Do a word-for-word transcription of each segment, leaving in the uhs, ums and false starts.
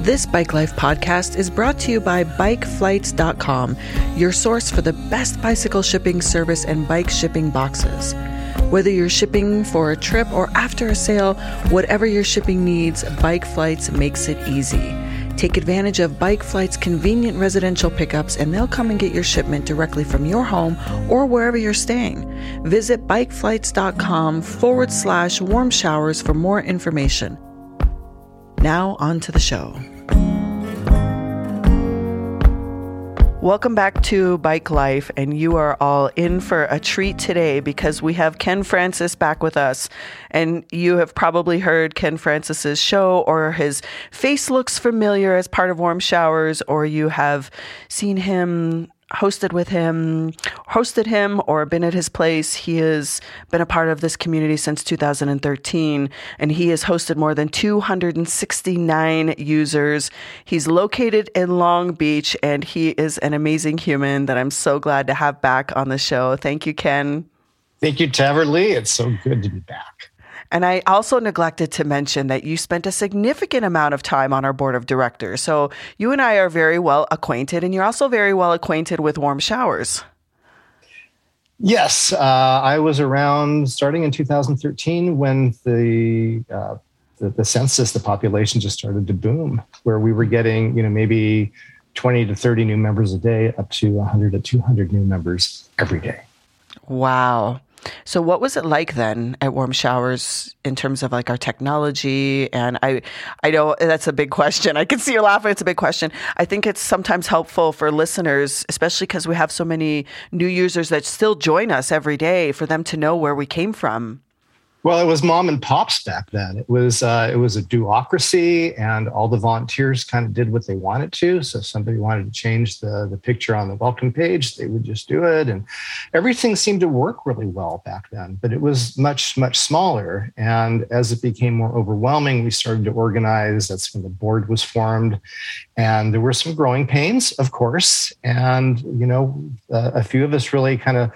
This Bike Life podcast is brought to you by bike flights dot com, your source for the best bicycle shipping service and bike shipping boxes. Whether you're shipping for a trip or after a sale, whatever your shipping needs, Bike Flights makes it easy. Take advantage of Bike Flights' convenient residential pickups and they'll come and get your shipment directly from your home or wherever you're staying. Visit bike flights dot com forward slash warm showers for more information. Now on to the show. Welcome back to Bike Life, and you are all in for a treat today because we have Ken Francis back with us, and you have probably heard Ken Francis's show, or his face looks familiar as part of Warm Showers, or you have seen him, hosted with him, hosted him, or been at his place. He has been a part of this community since two thousand thirteen, and he has hosted more than two hundred sixty-nine users. He's located in Long Beach, and he is an amazing human that I'm so glad to have back on the show. Thank you, Ken. Thank you, Taver Lee. It's so good to be back. And I also neglected to mention that you spent a significant amount of time on our board of directors. So you and I are very well acquainted, and you're also very well acquainted with Warm Showers. Yes. Uh, I was around starting in two thousand thirteen when the, uh, the the census, the population just started to boom, where we were getting, you know, maybe twenty to thirty new members a day, up to one hundred to two hundred new members every day. Wow. So what was it like then at Warm Showers in terms of like our technology? And I I know that's a big question. I can see you laughing. It's a big question. I think it's sometimes helpful for listeners, especially because we have so many new users that still join us every day, for them to know where we came from. Well, it was mom and pops back then. It was uh, it was a duocracy, and all the volunteers kind of did what they wanted to. So if somebody wanted to change the, the picture on the welcome page, they would just do it. And everything seemed to work really well back then, but it was much, much smaller. And as it became more overwhelming, we started to organize. That's when the board was formed. And there were some growing pains, of course. And, you know, uh, a few of us really kind of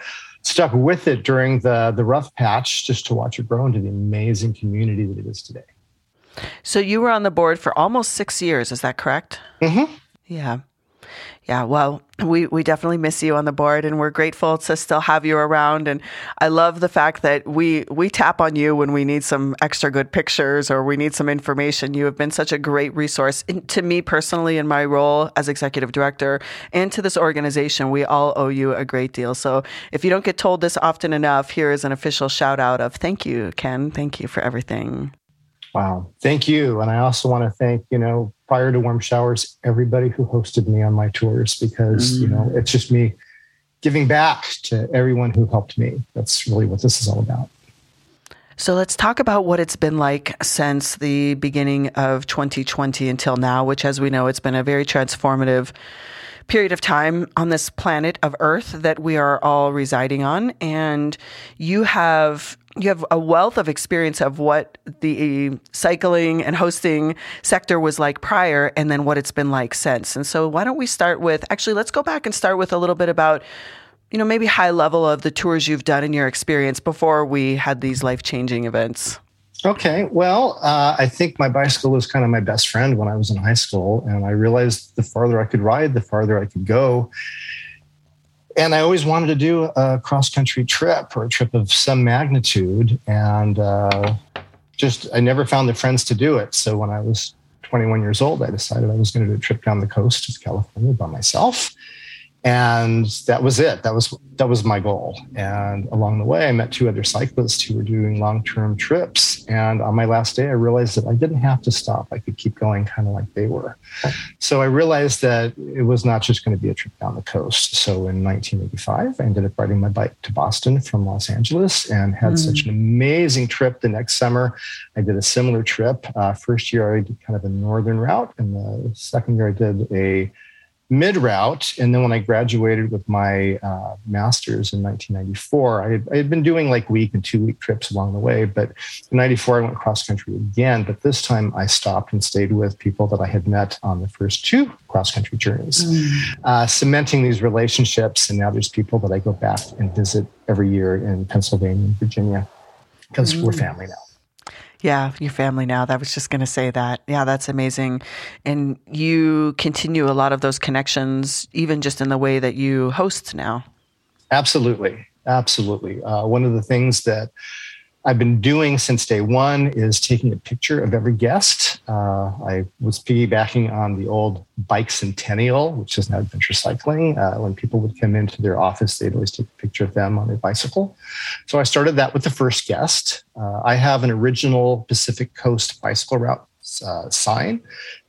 stuck with it during the, the rough patch, just to watch it grow into the amazing community that it is today. So you were on the board for almost six years, is that correct? Mm-hmm. Yeah. Yeah, well, we, we definitely miss you on the board, and we're grateful to still have you around. And I love the fact that we, we tap on you when we need some extra good pictures or we need some information. You have been such a great resource to me personally in my role as executive director, and to this organization. We all owe you a great deal. So if you don't get told this often enough, here is an official shout out of thank you, Ken. Thank you for everything. Wow. Thank you. And I also want to thank, you know, prior to Warm Showers, everybody who hosted me on my tours, because, you know, it's just me giving back to everyone who helped me. That's really what this is all about. So let's talk about what it's been like since the beginning of twenty twenty until now, which, as we know, it's been a very transformative period of time on this planet of Earth that we are all residing on. And you have you have a wealth of experience of what the cycling and hosting sector was like prior, and then what it's been like since. And so why don't we start with, actually, let's go back and start with a little bit about, you know, maybe high level of the tours you've done in your experience before we had these life-changing events. Okay. Well, uh, I think my bicycle was kind of my best friend when I was in high school, and I realized the farther I could ride, the farther I could go. And I always wanted to do a cross-country trip or a trip of some magnitude, and uh, just I never found the friends to do it. So when I was twenty-one years old, I decided I was going to do a trip down the coast of California by myself. And that was it. That was that was my goal. And along the way, I met two other cyclists who were doing long-term trips. And on my last day, I realized that I didn't have to stop. I could keep going kind of like they were. So I realized that it was not just going to be a trip down the coast. So in nineteen eighty-five, I ended up riding my bike to Boston from Los Angeles, and had mm. such an amazing trip. The next summer, I did a similar trip. Uh, first year, I did kind of a northern route. And the second year, I did a mid-route. And then when I graduated with my uh, master's in nineteen ninety-four, I had, I had been doing like week and two week trips along the way. But in ninety-four, I went cross country again. But this time I stopped and stayed with people that I had met on the first two cross country journeys, mm. uh, cementing these relationships. And now there's people that I go back and visit every year in Pennsylvania and Virginia because mm. we're family now. Yeah, your family now. I was just going to say that. Yeah, that's amazing. And you continue a lot of those connections, even just in the way that you host now. Absolutely. Absolutely. Uh, one of the things that I've been doing since day one is taking a picture of every guest. Uh, I was piggybacking on the old Bicentennial, which is now Adventure Cycling. Uh, when people would come into their office, they'd always take a picture of them on their bicycle. So I started that with the first guest. Uh, I have an original Pacific Coast bicycle route uh, sign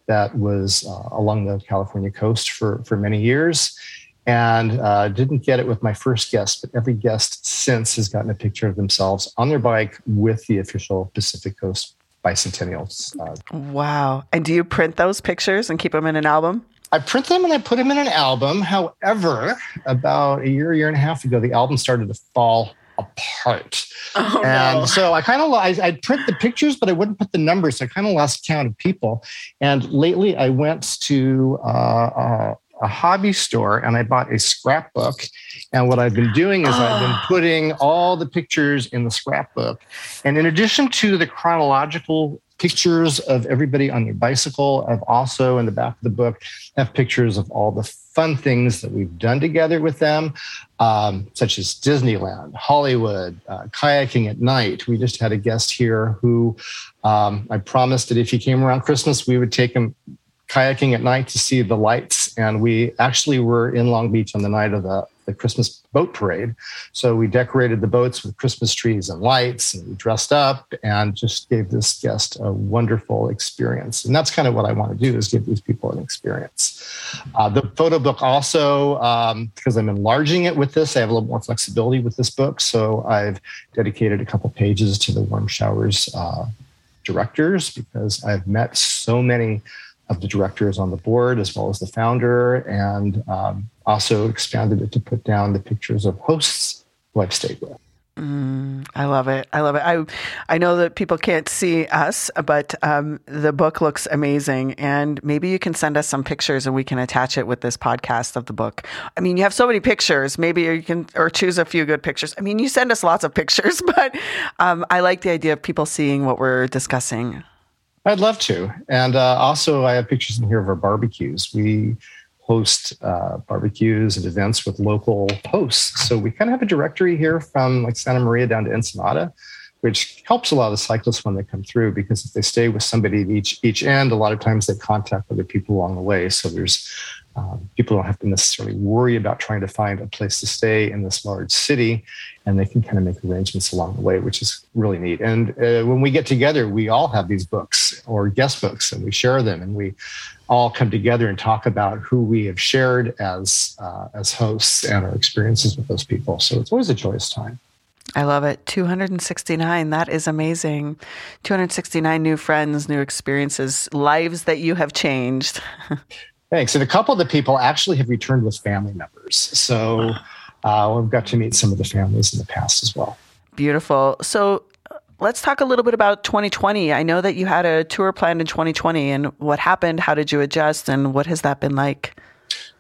that was uh, along the California coast for, for many years. And uh, didn't get it with my first guest, but every guest since has gotten a picture of themselves on their bike with the official Pacific Coast Bicentennial. Uh, wow. And do you print those pictures and keep them in an album? I print them and I put them in an album. However, about a year, year and a half ago, the album started to fall apart. Oh, and no. So I kind of, I, I'd print the pictures, but I wouldn't put the numbers. So I kind of lost count of people. And lately I went to... Uh, uh, a hobby store, and I bought a scrapbook. And what I've been doing is oh. I've been putting all the pictures in the scrapbook. And in addition to the chronological pictures of everybody on your bicycle, I've also, in the back of the book, have pictures of all the fun things that we've done together with them, um, such as Disneyland, Hollywood, uh, kayaking at night. We just had a guest here who um, I promised that if he came around Christmas, we would take him kayaking at night to see the lights. And we actually were in Long Beach on the night of the, the Christmas boat parade. So we decorated the boats with Christmas trees and lights, and we dressed up and just gave this guest a wonderful experience. And that's kind of what I want to do, is give these people an experience. Uh, the photo book also, um, because I'm enlarging it with this, I have a little more flexibility with this book. So I've dedicated a couple pages to the Warm Showers uh, directors, because I've met so many of the directors on the board, as well as the founder, and um, also expanded it to put down the pictures of hosts who I've stayed with. Mm, I love it. I love it. I I know that people can't see us, but um, the book looks amazing. And maybe you can send us some pictures and we can attach it with this podcast of the book. I mean, you have so many pictures. Maybe you can, or choose a few good pictures. I mean, you send us lots of pictures, but um, I like the idea of people seeing what we're discussing. I'd love to. And uh, also, I have pictures in here of our barbecues. We host uh, barbecues and events with local hosts. So we kind of have a directory here from like Santa Maria down to Ensenada, which helps a lot of the cyclists when they come through, because if they stay with somebody at each, each end, a lot of times they contact other people along the way. So there's um, people don't have to necessarily worry about trying to find a place to stay in this large city, and they can kind of make arrangements along the way, which is really neat. And uh, when we get together, we all have these books or guest books, and we share them, and we all come together and talk about who we have shared as uh, as hosts and our experiences with those people. So it's always a joyous time. I love it. two hundred sixty-nine. That is amazing. two hundred sixty-nine new friends, new experiences, lives that you have changed. Thanks. And a couple of the people actually have returned with family members. So uh, we've got to meet some of the families in the past as well. Beautiful. So let's talk a little bit about twenty twenty. I know that you had a tour planned in twenty twenty, and what happened? How did you adjust, and what has that been like?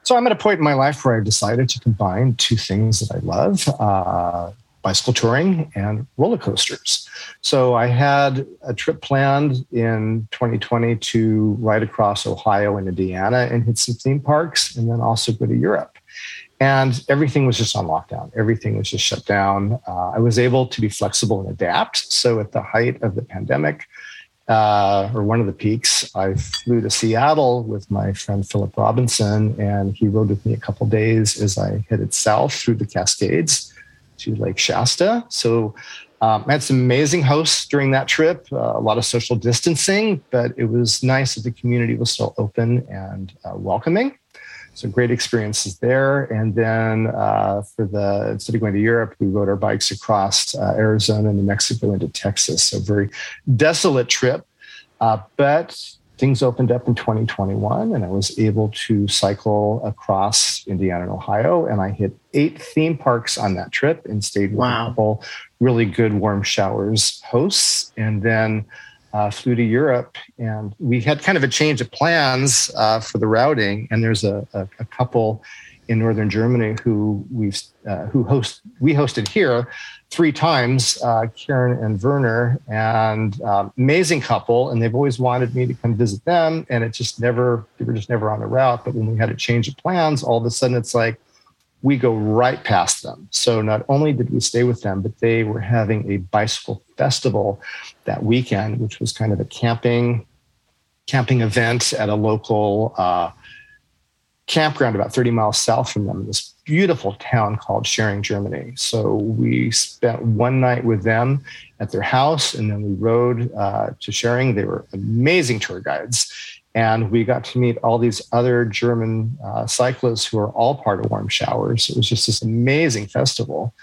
So I'm at a point in my life where I've decided to combine two things that I love, uh, bicycle touring and roller coasters. So I had a trip planned in twenty twenty to ride across Ohio and Indiana and hit some theme parks, and then also go to Europe. And everything was just on lockdown. Everything was just shut down. Uh, I was able to be flexible and adapt. So at the height of the pandemic, uh, or one of the peaks, I flew to Seattle with my friend Philip Robinson, and he rode with me a couple days as I headed south through the Cascades to Lake Shasta. So um, I had some amazing hosts during that trip, uh, a lot of social distancing, but it was nice that the community was still open and uh, welcoming. So great experiences there. And then uh, for the, instead of going to Europe, we rode our bikes across uh, Arizona and New Mexico into Texas. So very desolate trip, uh, but Things opened up in twenty twenty-one, and I was able to cycle across Indiana and Ohio, and I hit eight theme parks on that trip and stayed with wow. a couple really good Warm Showers hosts, and then uh, flew to Europe. And we had kind of a change of plans uh, for the routing, and there's a, a, a couple in northern Germany who we've uh, who host we hosted here three times, uh, Karen and Werner, and um, amazing couple, and they've always wanted me to come visit them, and it just never they were just never on the route. But when we had a change of plans, all of a sudden it's like we go right past them. So not only did we stay with them, but they were having a bicycle festival that weekend, which was kind of a camping camping event at a local uh, campground about thirty miles south from them in this beautiful town called Schering, Germany. So we spent one night with them at their house, and then we rode uh, to Schering. They were amazing tour guides, and we got to meet all these other German uh, cyclists who are all part of Warm Showers. It was just this amazing festival.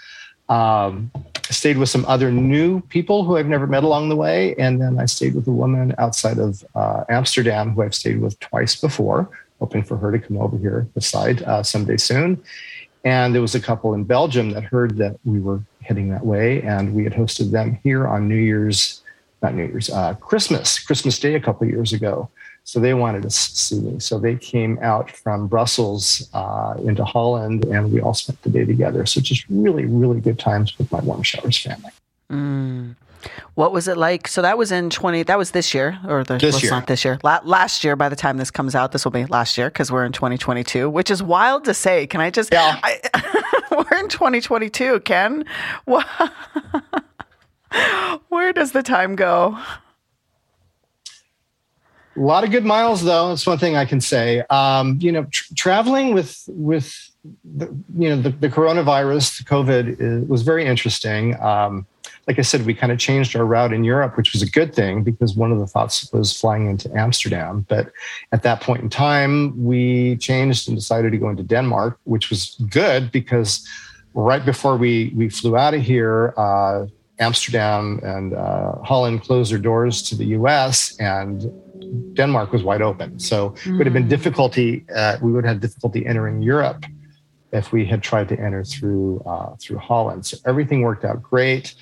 Um, I stayed with some other new people who I've never met along the way, and then I stayed with a woman outside of uh, Amsterdam who I've stayed with twice before, hoping for her to come over here beside uh, someday soon. And there was a couple in Belgium that heard that we were heading that way, and we had hosted them here on New Year's, not New Year's, uh, Christmas, Christmas Day a couple of years ago. So they wanted to see me. So they came out from Brussels uh, into Holland, and we all spent the day together. So just really, really good times with my Warm Showers family. Mm. What was it like? So that was in twenty. That was this year, or the, this well, year? Not this year. La- last year. By the time this comes out, this will be last year because we're in twenty twenty-two, which is wild to say. Can I just? Yeah. I, we're in twenty twenty-two. Ken, where does the time go? A lot of good miles, though. That's one thing I can say. Um, you know, tr- traveling with with the, you know the, the coronavirus, the COVID, is, was very interesting. Um, Like I said, we kind of changed our route in Europe, which was a good thing because one of the thoughts was flying into Amsterdam. But at that point in time, we changed and decided to go into Denmark, which was good because right before we, we flew out of here, uh, Amsterdam and uh, Holland closed their doors to the U S and Denmark was wide open. So mm. it would have been difficulty. Uh, we would have had difficulty entering Europe if we had tried to enter through uh, through Holland. So everything worked out great.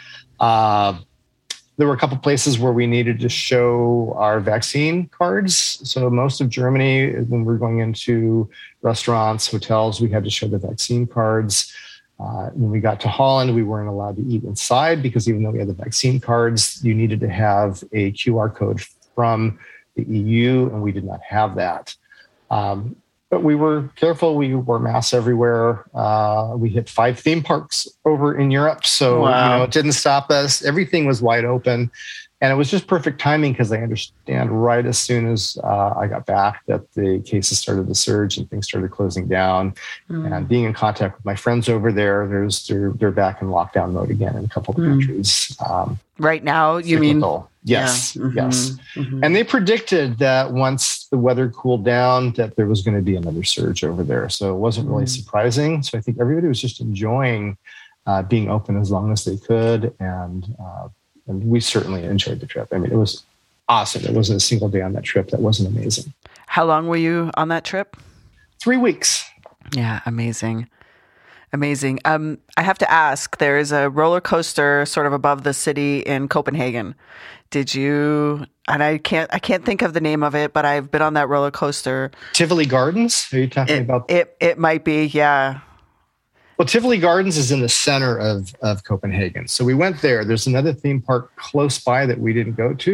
Uh, there were a couple places where we needed to show our vaccine cards. So most of Germany, when we were going into restaurants, hotels, we had to show the vaccine cards. Uh, when we got to Holland, we weren't allowed to eat inside because even though we had the vaccine cards, you needed to have a Q R code from the E U, and we did not have that. Um, But we were careful. We wore masks everywhere. Uh, we hit five theme parks over in Europe. So wow. you know, it didn't stop us. Everything was wide open. And it was just perfect timing because I understand right as soon as uh, I got back that the cases started to surge and things started closing down. Mm. And being in contact with my friends over there, there's they're, they're back in lockdown mode again in a couple of mm. countries. Um, right now, you cyclical. mean? Yes, yeah. mm-hmm. yes. Mm-hmm. And they predicted that once the weather cooled down, that there was going to be another surge over there. So it wasn't really mm. surprising. So I think everybody was just enjoying uh, being open as long as they could. And uh, And we certainly enjoyed the trip. I mean, it was awesome. There wasn't a single day on that trip that wasn't amazing. How long were you on that trip? Three weeks. Yeah, amazing. Amazing. Um, I have to ask, there is a roller coaster sort of above the city in Copenhagen. Did you, and I can't I can't think of the name of it, but I've been on that roller coaster. Tivoli Gardens? Are you talking it, about? It, it might be, yeah. Well, Tivoli Gardens is in the center of, of Copenhagen. So we went there. There's another theme park close by that we didn't go to.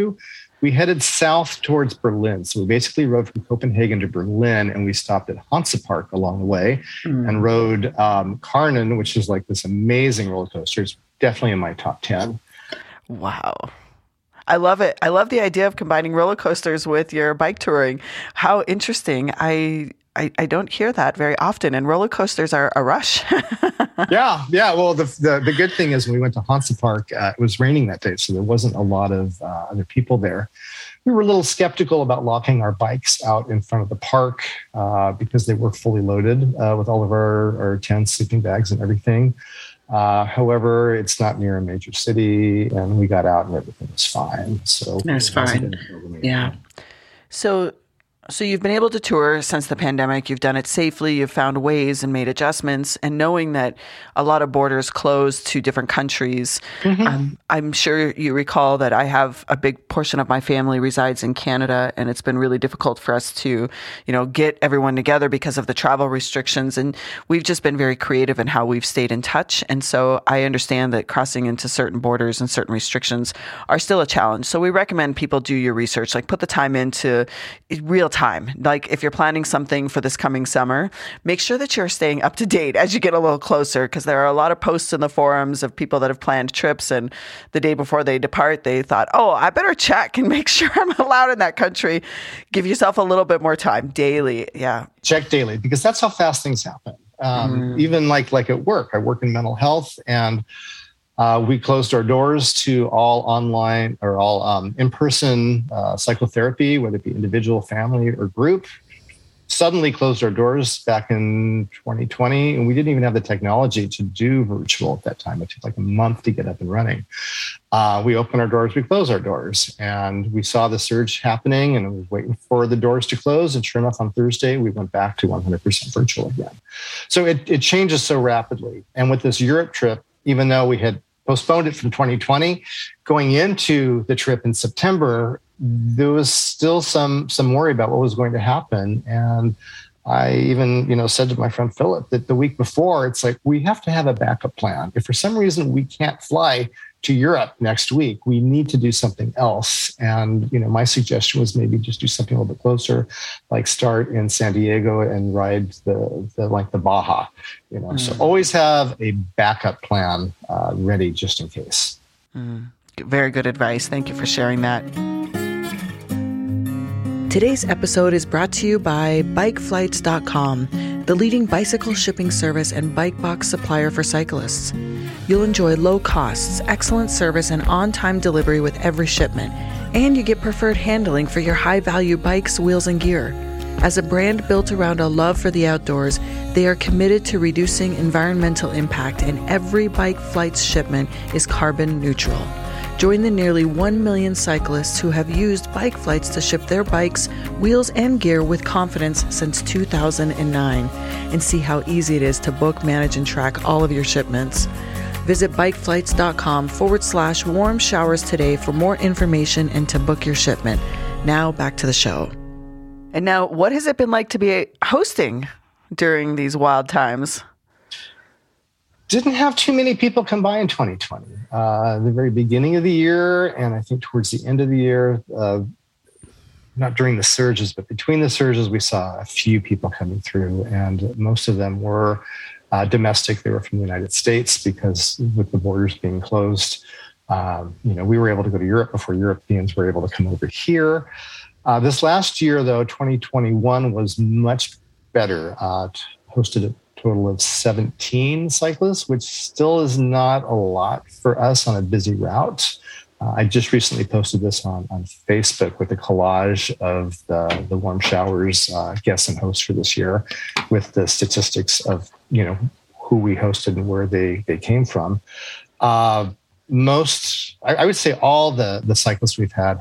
We headed south towards Berlin. So we basically rode from Copenhagen to Berlin, and we stopped at Hansa Park along the way mm. and rode um, Karnen, which is like this amazing roller coaster. It's definitely in my top ten. Wow. I love it. I love the idea of combining roller coasters with your bike touring. How interesting. I... I, I don't hear that very often, and roller coasters are a rush. yeah, yeah. Well, the, the the good thing is when we went to Hansa Park, uh, it was raining that day, so there wasn't a lot of uh, other people there. We were a little skeptical about locking our bikes out in front of the park uh, because they were fully loaded uh, with all of our, our tents, sleeping bags, and everything. Uh, however, it's not near a major city, and we got out, and everything was fine. So that's fine. Yeah. So so you've been able to tour since the pandemic. You've done it safely. You've found ways and made adjustments. And knowing that a lot of borders closed to different countries, mm-hmm. um, I'm sure you recall that I have a big portion of my family resides in Canada, and it's been really difficult for us to, you know, get everyone together because of the travel restrictions. And we've just been very creative in how we've stayed in touch. And so I understand that crossing into certain borders and certain restrictions are still a challenge. So we recommend people do your research, like put the time into real time. time. Like if you're planning something for this coming summer, make sure that you're staying up to date as you get a little closer, because there are a lot of posts in the forums of people that have planned trips, and the day before they depart, they thought, oh, I better check and make sure I'm allowed in that country. Give yourself a little bit more time daily. Yeah. Check daily, because that's how fast things happen. Um, mm. Even like, like at work, I work in mental health, and Uh, we closed our doors to all online or all um, in-person uh, psychotherapy, whether it be individual, family, or group. Suddenly closed our doors back in twenty twenty, and we didn't even have the technology to do virtual at that time. It took like a month to get up and running. Uh, we open our doors, we close our doors, and we saw the surge happening, and we were waiting for the doors to close. And sure enough, on Thursday, we went back to one hundred percent virtual again. So it, it changes so rapidly. And with this Europe trip, even though we had postponed it from twenty twenty, going into the trip in September, there was still some some worry about what was going to happen. And I even, you know, said to my friend Philip that the week before, it's like, we have to have a backup plan. If for some reason we can't fly to Europe next week, we need to do something else. And, you know, my suggestion was maybe just do something a little bit closer, like start in San Diego and ride the, the like the Baja. You know, mm. So always have a backup plan uh, ready just in case. Mm. Very good advice. Thank you for sharing that. Today's episode is brought to you by bike flights dot com, the leading bicycle shipping service and bike box supplier for cyclists. You'll enjoy low costs, excellent service, and on-time delivery with every shipment. And you get preferred handling for your high-value bikes, wheels, and gear. As a brand built around a love for the outdoors, they are committed to reducing environmental impact, and every Bike Flights shipment is carbon neutral. Join the nearly one million cyclists who have used Bike Flights to ship their bikes, wheels, and gear with confidence since two thousand nine, and see how easy it is to book, manage, and track all of your shipments. Visit bike flights dot com forward slash warm showers today for more information and to book your shipment. Now back to the show. And now, what has it been like to be hosting during these wild times? Didn't have too many people come by in twenty twenty. Uh, the very beginning of the year, and I think towards the end of the year, uh, not during the surges, but between the surges, we saw a few people coming through, and most of them were Uh, domestic. They were from the United States, because with the borders being closed, um, you know, we were able to go to Europe before Europeans were able to come over here. Uh, this last year, though, twenty twenty-one was much better. Uh, hosted a total of seventeen cyclists, which still is not a lot for us on a busy route. Uh, I just recently posted this on, on Facebook with a collage of the, the Warm Showers uh, guests and hosts for this year, with the statistics of, you know, who we hosted and where they, they came from. Uh, most, I, I would say all the, the cyclists we've had,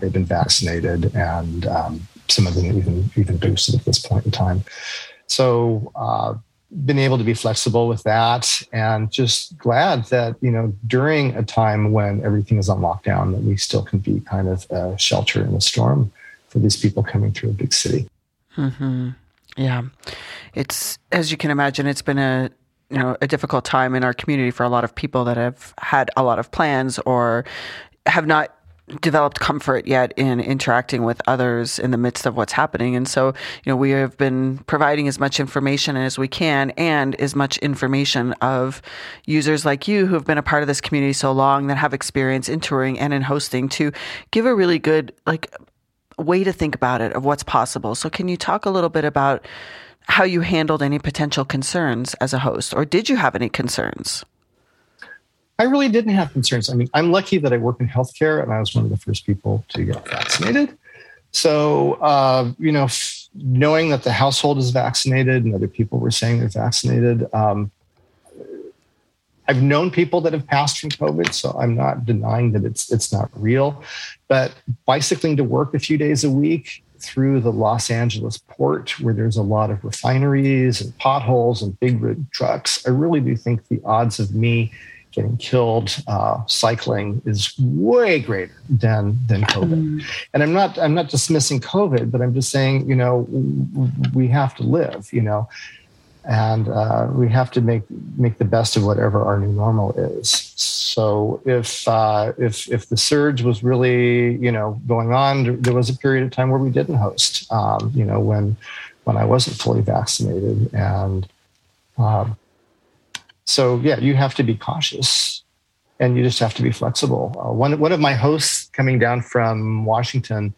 they've been vaccinated, and um, some of them even, even boosted at this point in time. So, uh, been able to be flexible with that, and just glad that, you know, during a time when everything is on lockdown, that we still can be kind of a shelter in a storm for these people coming through a big city. Mm-hmm. Yeah. It's, as you can imagine, it's been a, you know, a difficult time in our community for a lot of people that have had a lot of plans or have not developed comfort yet in interacting with others in the midst of what's happening. And so, you know, we have been providing as much information as we can, and as much information of users like you who have been a part of this community so long, that have experience in touring and in hosting, to give a really good, like, way to think about it, of what's possible. So can you talk a little bit about how you handled any potential concerns as a host, or did you have any concerns? I really didn't have concerns. I mean, I'm lucky that I work in healthcare, and I was one of the first people to get vaccinated. So, uh, you know, f- knowing that the household is vaccinated and other people were saying they're vaccinated, um, I've known people that have passed from COVID, so I'm not denying that it's it's not real. But bicycling to work a few days a week through the Los Angeles port, where there's a lot of refineries and potholes and big rig trucks, I really do think the odds of me getting killed uh, cycling is way greater than than COVID. And I'm not I'm not dismissing COVID, but I'm just saying, you know, we have to live, you know, and uh, we have to make make the best of whatever our new normal is. So if uh, if if the surge was really, you know, going on, there was a period of time where we didn't host, um, you know, when when I wasn't fully vaccinated, and. Uh, So, yeah, you have to be cautious, and you just have to be flexible. Uh, one, one of my hosts coming down from Washington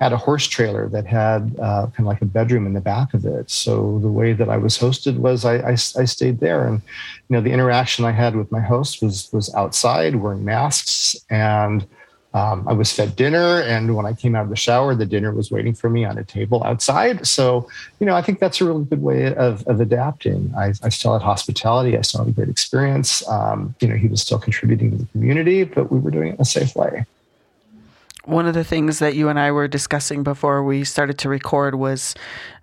had a horse trailer that had uh, kind of like a bedroom in the back of it. So the way that I was hosted was I, I, I stayed there. And, you know, the interaction I had with my host was was outside wearing masks, and um, I was fed dinner. And when I came out of the shower, the dinner was waiting for me on a table outside. So, you know, I think that's a really good way of, of adapting. I, I still had hospitality. I still had a great experience. Um, you know, he was still contributing to the community, but we were doing it in a safe way. One of the things that you and I were discussing before we started to record was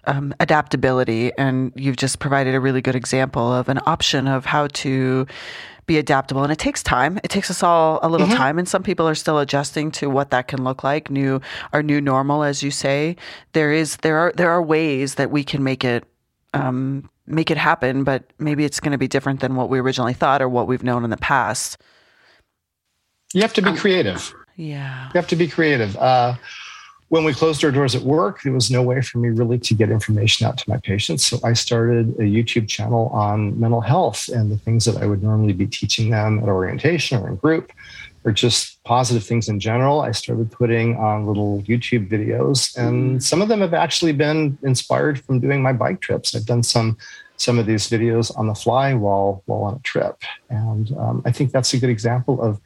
um, adaptability. And you've just provided a really good example of an option of how to be adaptable. And it takes time. It takes us all a little mm-hmm. time. And some people are still adjusting to what that can look like. New, our new normal, as you say, there is, there are, there are ways that we can make it, um, make it happen, but maybe it's going to be different than what we originally thought or what we've known in the past. You have to be um, creative. Yeah. You have to be creative. Uh, when we closed our doors at work, there was no way for me really to get information out to my patients. So I started a YouTube channel on mental health, and the things that I would normally be teaching them at orientation or in group, or just positive things in general, I started putting on little YouTube videos. And some of them have actually been inspired from doing my bike trips. I've done some some of these videos on the fly while, while on a trip. And um, I think that's a good example of,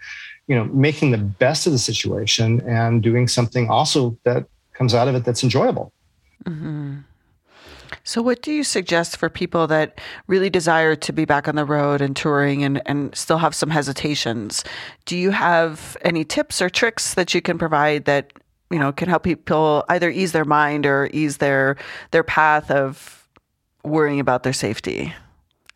you know, making the best of the situation and doing something also that comes out of it that's enjoyable. Mm-hmm. So what do you suggest for people that really desire to be back on the road and touring and, and still have some hesitations? Do you have any tips or tricks that you can provide that, you know, can help people either ease their mind or ease their their path of worrying about their safety?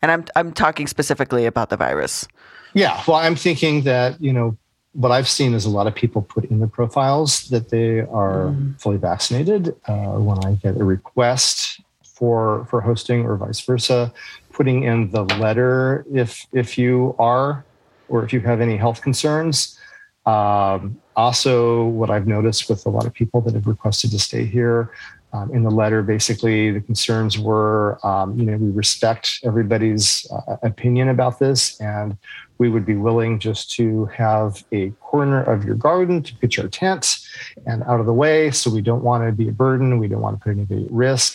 And I'm I'm talking specifically about the virus. Yeah, well, I'm thinking that, you know, what I've seen is a lot of people put in their profiles that they are mm. fully vaccinated. Uh, when I get a request for for hosting or vice versa, putting in the letter if if you are or if you have any health concerns. Um, also, what I've noticed with a lot of people that have requested to stay here, Um, in the letter, basically, the concerns were, um, you know, we respect everybody's uh, opinion about this, and we would be willing just to have a corner of your garden to pitch our tents and out of the way. So we don't want to be a burden. We don't want to put anybody at risk.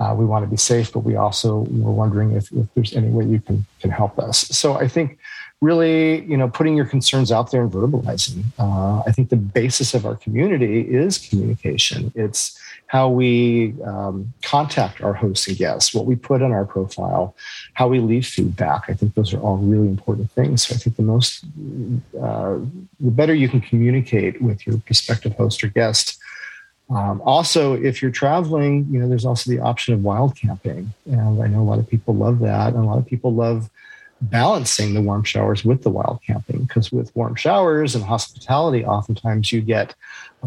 Uh, we want to be safe, but we also were wondering if, if there's any way you can, can help us. So I think really, you know, putting your concerns out there and verbalizing. Uh, I think the basis of our community is communication. It's how we um, contact our hosts and guests, what we put on our profile, how we leave feedback. I think those are all really important things. So I think the most, uh, the better you can communicate with your prospective host or guest. Um, also, if you're traveling, you know, there's also the option of wild camping. And I know a lot of people love that. And a lot of people love balancing the warm showers with the wild camping, because with warm showers and hospitality, oftentimes you get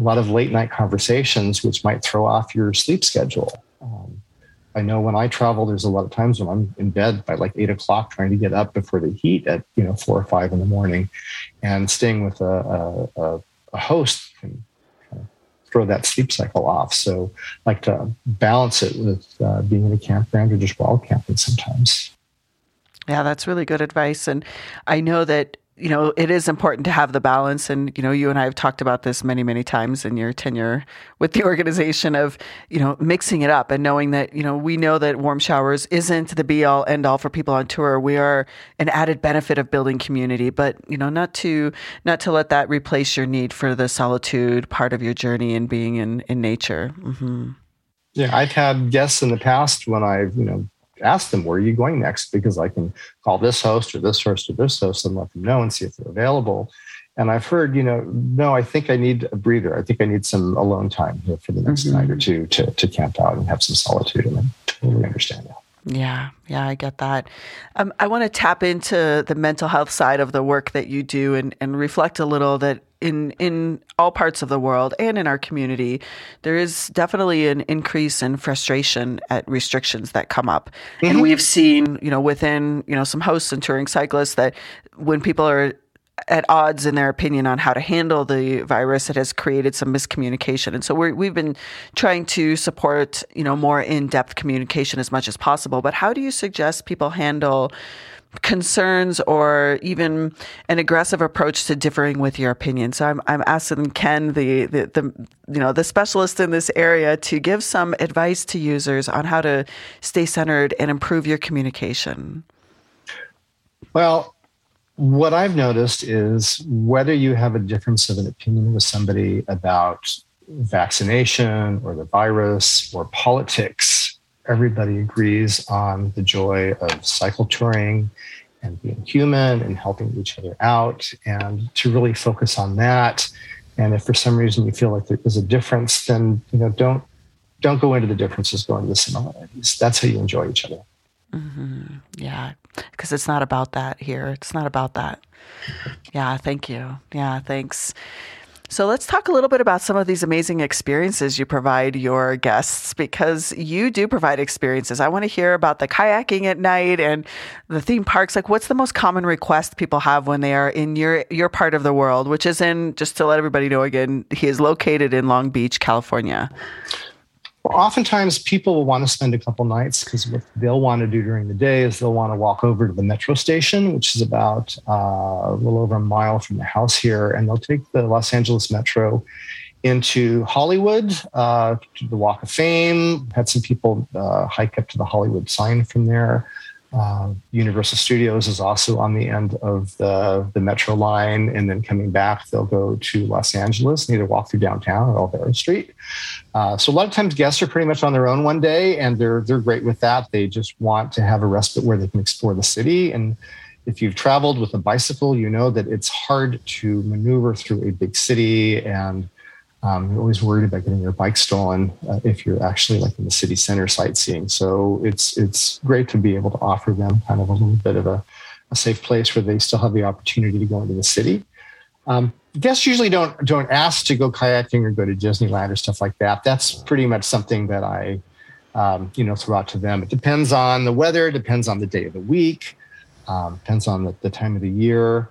a lot of late night conversations, which might throw off your sleep schedule. Um, I know when I travel, there's a lot of times when I'm in bed by like eight o'clock, trying to get up before the heat at, you know, four or five in the morning, and staying with a, a, a host can kind of throw that sleep cycle off. So I like to balance it with uh, being in a campground or just wild camping sometimes. Yeah, that's really good advice. And I know that, you know, it is important to have the balance. And, you know, you and I have talked about this many, many times in your tenure with the organization of, you know, mixing it up and knowing that, you know, we know that warm showers isn't the be all end all for people on tour. We are an added benefit of building community, but, you know, not to, not to let that replace your need for the solitude part of your journey and being in, in nature. Mm-hmm. Yeah. I've had guests in the past when I've, you know, ask them, where are you going next? Because I can call this host or this host or this host and let them know and see if they're available. And I've heard, you know, no, I think I need a breather. I think I need some alone time here for the next mm-hmm. night or two to, to camp out and have some solitude. And I totally understand that. Yeah. Yeah, I get that. Um, I want to tap into the mental health side of the work that you do and, and reflect a little that in in all parts of the world and in our community, there is definitely an increase in frustration at restrictions that come up. Mm-hmm. And we've seen, you know, within, you know, some hosts and touring cyclists that when people are at odds in their opinion on how to handle the virus, it has created some miscommunication. And so we're, we've been trying to support, you know, more in-depth communication as much as possible. But how do you suggest people handle concerns or even an aggressive approach to differing with your opinion? So I'm I'm asking Ken, the, the, the you know, the specialist in this area, to give some advice to users on how to stay centered and improve your communication. Well, what I've noticed is whether you have a difference of an opinion with somebody about vaccination or the virus or politics, everybody agrees on the joy of cycle touring and being human and helping each other out, and to really focus on that. And if for some reason you feel like there is a difference, then, you know, don't don't go into the differences, go into the similarities. That's how you enjoy each other. Mm-hmm. Yeah, because it's not about that here. It's not about that. Yeah, thank you. Yeah, thanks. So let's talk a little bit about some of these amazing experiences you provide your guests, because you do provide experiences. I want to hear about the kayaking at night and the theme parks. Like, what's the most common request people have when they are in your, your part of the world, which is in, just to let everybody know again, he is located in Long Beach, California. Oftentimes, people will want to spend a couple nights, because what they'll want to do during the day is they'll want to walk over to the metro station, which is about uh, a little over a mile from the house here, and they'll take the Los Angeles Metro into Hollywood, uh, to the Walk of Fame. Had some people uh, hike up to the Hollywood sign from there. Uh, Universal Studios is also on the end of the, the metro line, and then coming back, they'll go to Los Angeles and either walk through downtown or Alvaro Street. Uh, so a lot of times guests are pretty much on their own one day, and they're they're great with that. They just want to have a respite where they can explore the city. And if you've traveled with a bicycle, you know that it's hard to maneuver through a big city, and Um, you're always worried about getting your bike stolen uh, if you're actually like in the city center sightseeing. So it's it's great to be able to offer them kind of a little bit of a, a safe place where they still have the opportunity to go into the city. Um, guests usually don't don't ask to go kayaking or go to Disneyland or stuff like that. That's pretty much something that I um, you know throw out to them. It depends on the weather, depends on the day of the week, um, depends on the, the time of the year.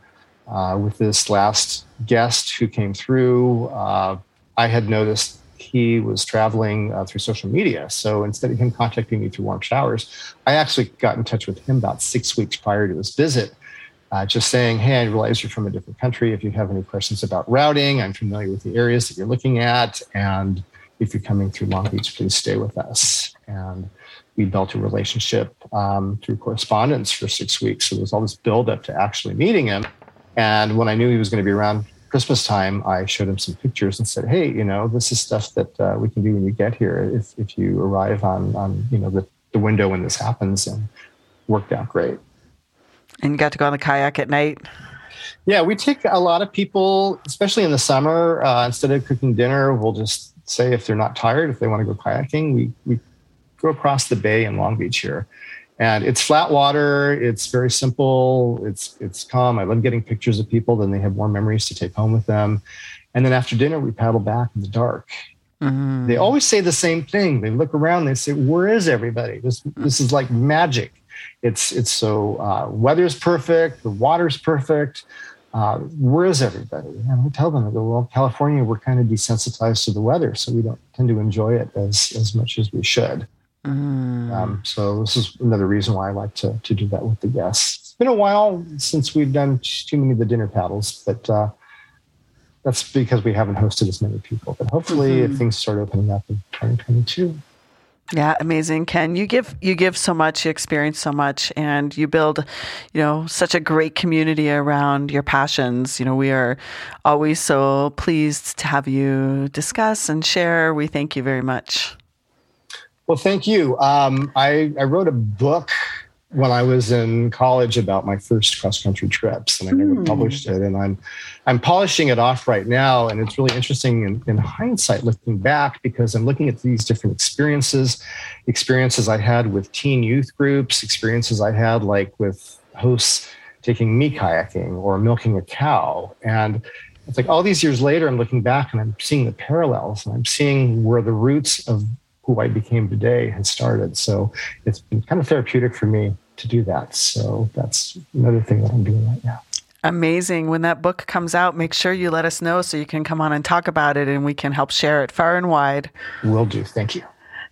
Uh, with this last guest who came through, Uh, I had noticed he was traveling uh, through social media. So instead of him contacting me through Warm Showers, I actually got in touch with him about six weeks prior to his visit, uh, just saying, hey, I realize you're from a different country. If you have any questions about routing, I'm familiar with the areas that you're looking at. And if you're coming through Long Beach, please stay with us. And we built a relationship um, through correspondence for six weeks. So there was all this buildup to actually meeting him. And when I knew he was going to be around Christmas time, I showed him some pictures and said, hey, you know, this is stuff that uh, we can do when you get here, if if you arrive on, on you know, the, the window when this happens. And worked out great. And you got to go on the kayak at night? Yeah, we take a lot of people, especially in the summer, uh, instead of cooking dinner, we'll just say if they're not tired, if they want to go kayaking, we, we go across the bay in Long Beach here. And it's flat water. It's very simple. It's it's calm. I love getting pictures of people. Then they have more memories to take home with them. And then after dinner, we paddle back in the dark. Mm-hmm. They always say the same thing. They look around. They say, "Where is everybody? This this is like magic." It's it's so uh, weather's perfect. The water's perfect. Uh, where is everybody? And I tell them, I go, "Well, California, we're kind of desensitized to the weather, so we don't tend to enjoy it as as much as we should." Mm. Um, so this is another reason why I like to, to do that with the guests. It's been a while since we've done too many of the dinner paddles, but uh, that's because we haven't hosted as many people. But hopefully mm-hmm. if things start opening up in twenty twenty-two. Yeah, amazing, Ken. You give you give so much, you experience so much, and you build, you know, such a great community around your passions. You know, we are always so pleased to have you discuss and share. We thank you very much. Well, thank you. Um, I, I wrote a book when I was in college about my first cross-country trips, and I never mm. published it. And I'm I'm polishing it off right now. And it's really interesting in, in hindsight, looking back, because I'm looking at these different experiences, experiences I had with teen youth groups, experiences I had like with hosts taking me kayaking or milking a cow. And it's like all these years later, I'm looking back and I'm seeing the parallels, and I'm seeing where the roots of who I became today has started. So it's been kind of therapeutic for me to do that. So that's another thing that I'm doing right now. Amazing. When that book comes out, make sure you let us know so you can come on and talk about it, and we can help share it far and wide. Will do. Thank you.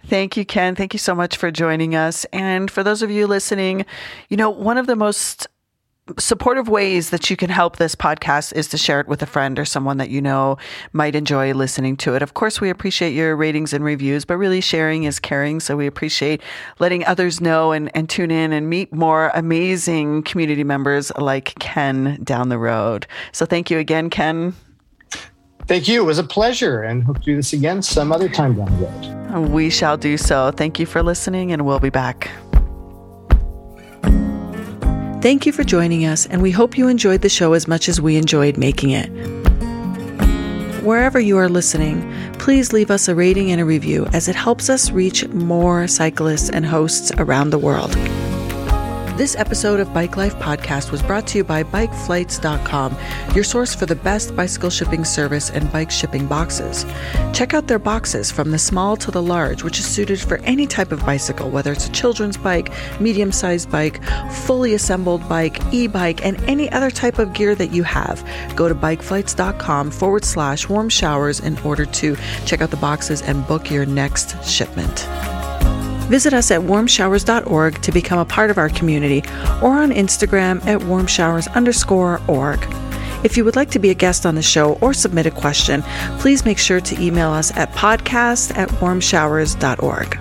Thank you, Ken. Thank you so much for joining us. And for those of you listening, you know, one of the most supportive ways that you can help this podcast is to share it with a friend or someone that you know might enjoy listening to it. Of course, we appreciate your ratings and reviews, but really sharing is caring. So we appreciate letting others know and, and tune in and meet more amazing community members like Ken down the road. So thank you again, Ken. Thank you. It was a pleasure, and hope to do this again some other time down the road. We shall do so. Thank you for listening, and we'll be back. Thank you for joining us, and we hope you enjoyed the show as much as we enjoyed making it. Wherever you are listening, please leave us a rating and a review, as it helps us reach more cyclists and hosts around the world. This episode of Bike Life Podcast was brought to you by bike flights dot com, your source for the best bicycle shipping service and bike shipping boxes. Check out their boxes, from the small to the large, which is suited for any type of bicycle, whether it's a children's bike, medium-sized bike, fully assembled bike, e-bike, and any other type of gear that you have. Go to bikeflights.com forward slash warm showers in order to check out the boxes and book your next shipment. Visit us at warm showers dot org to become a part of our community, or on Instagram at warmshowers underscore org. If you would like to be a guest on the show or submit a question, please make sure to email us at podcast at warmshowers dot org.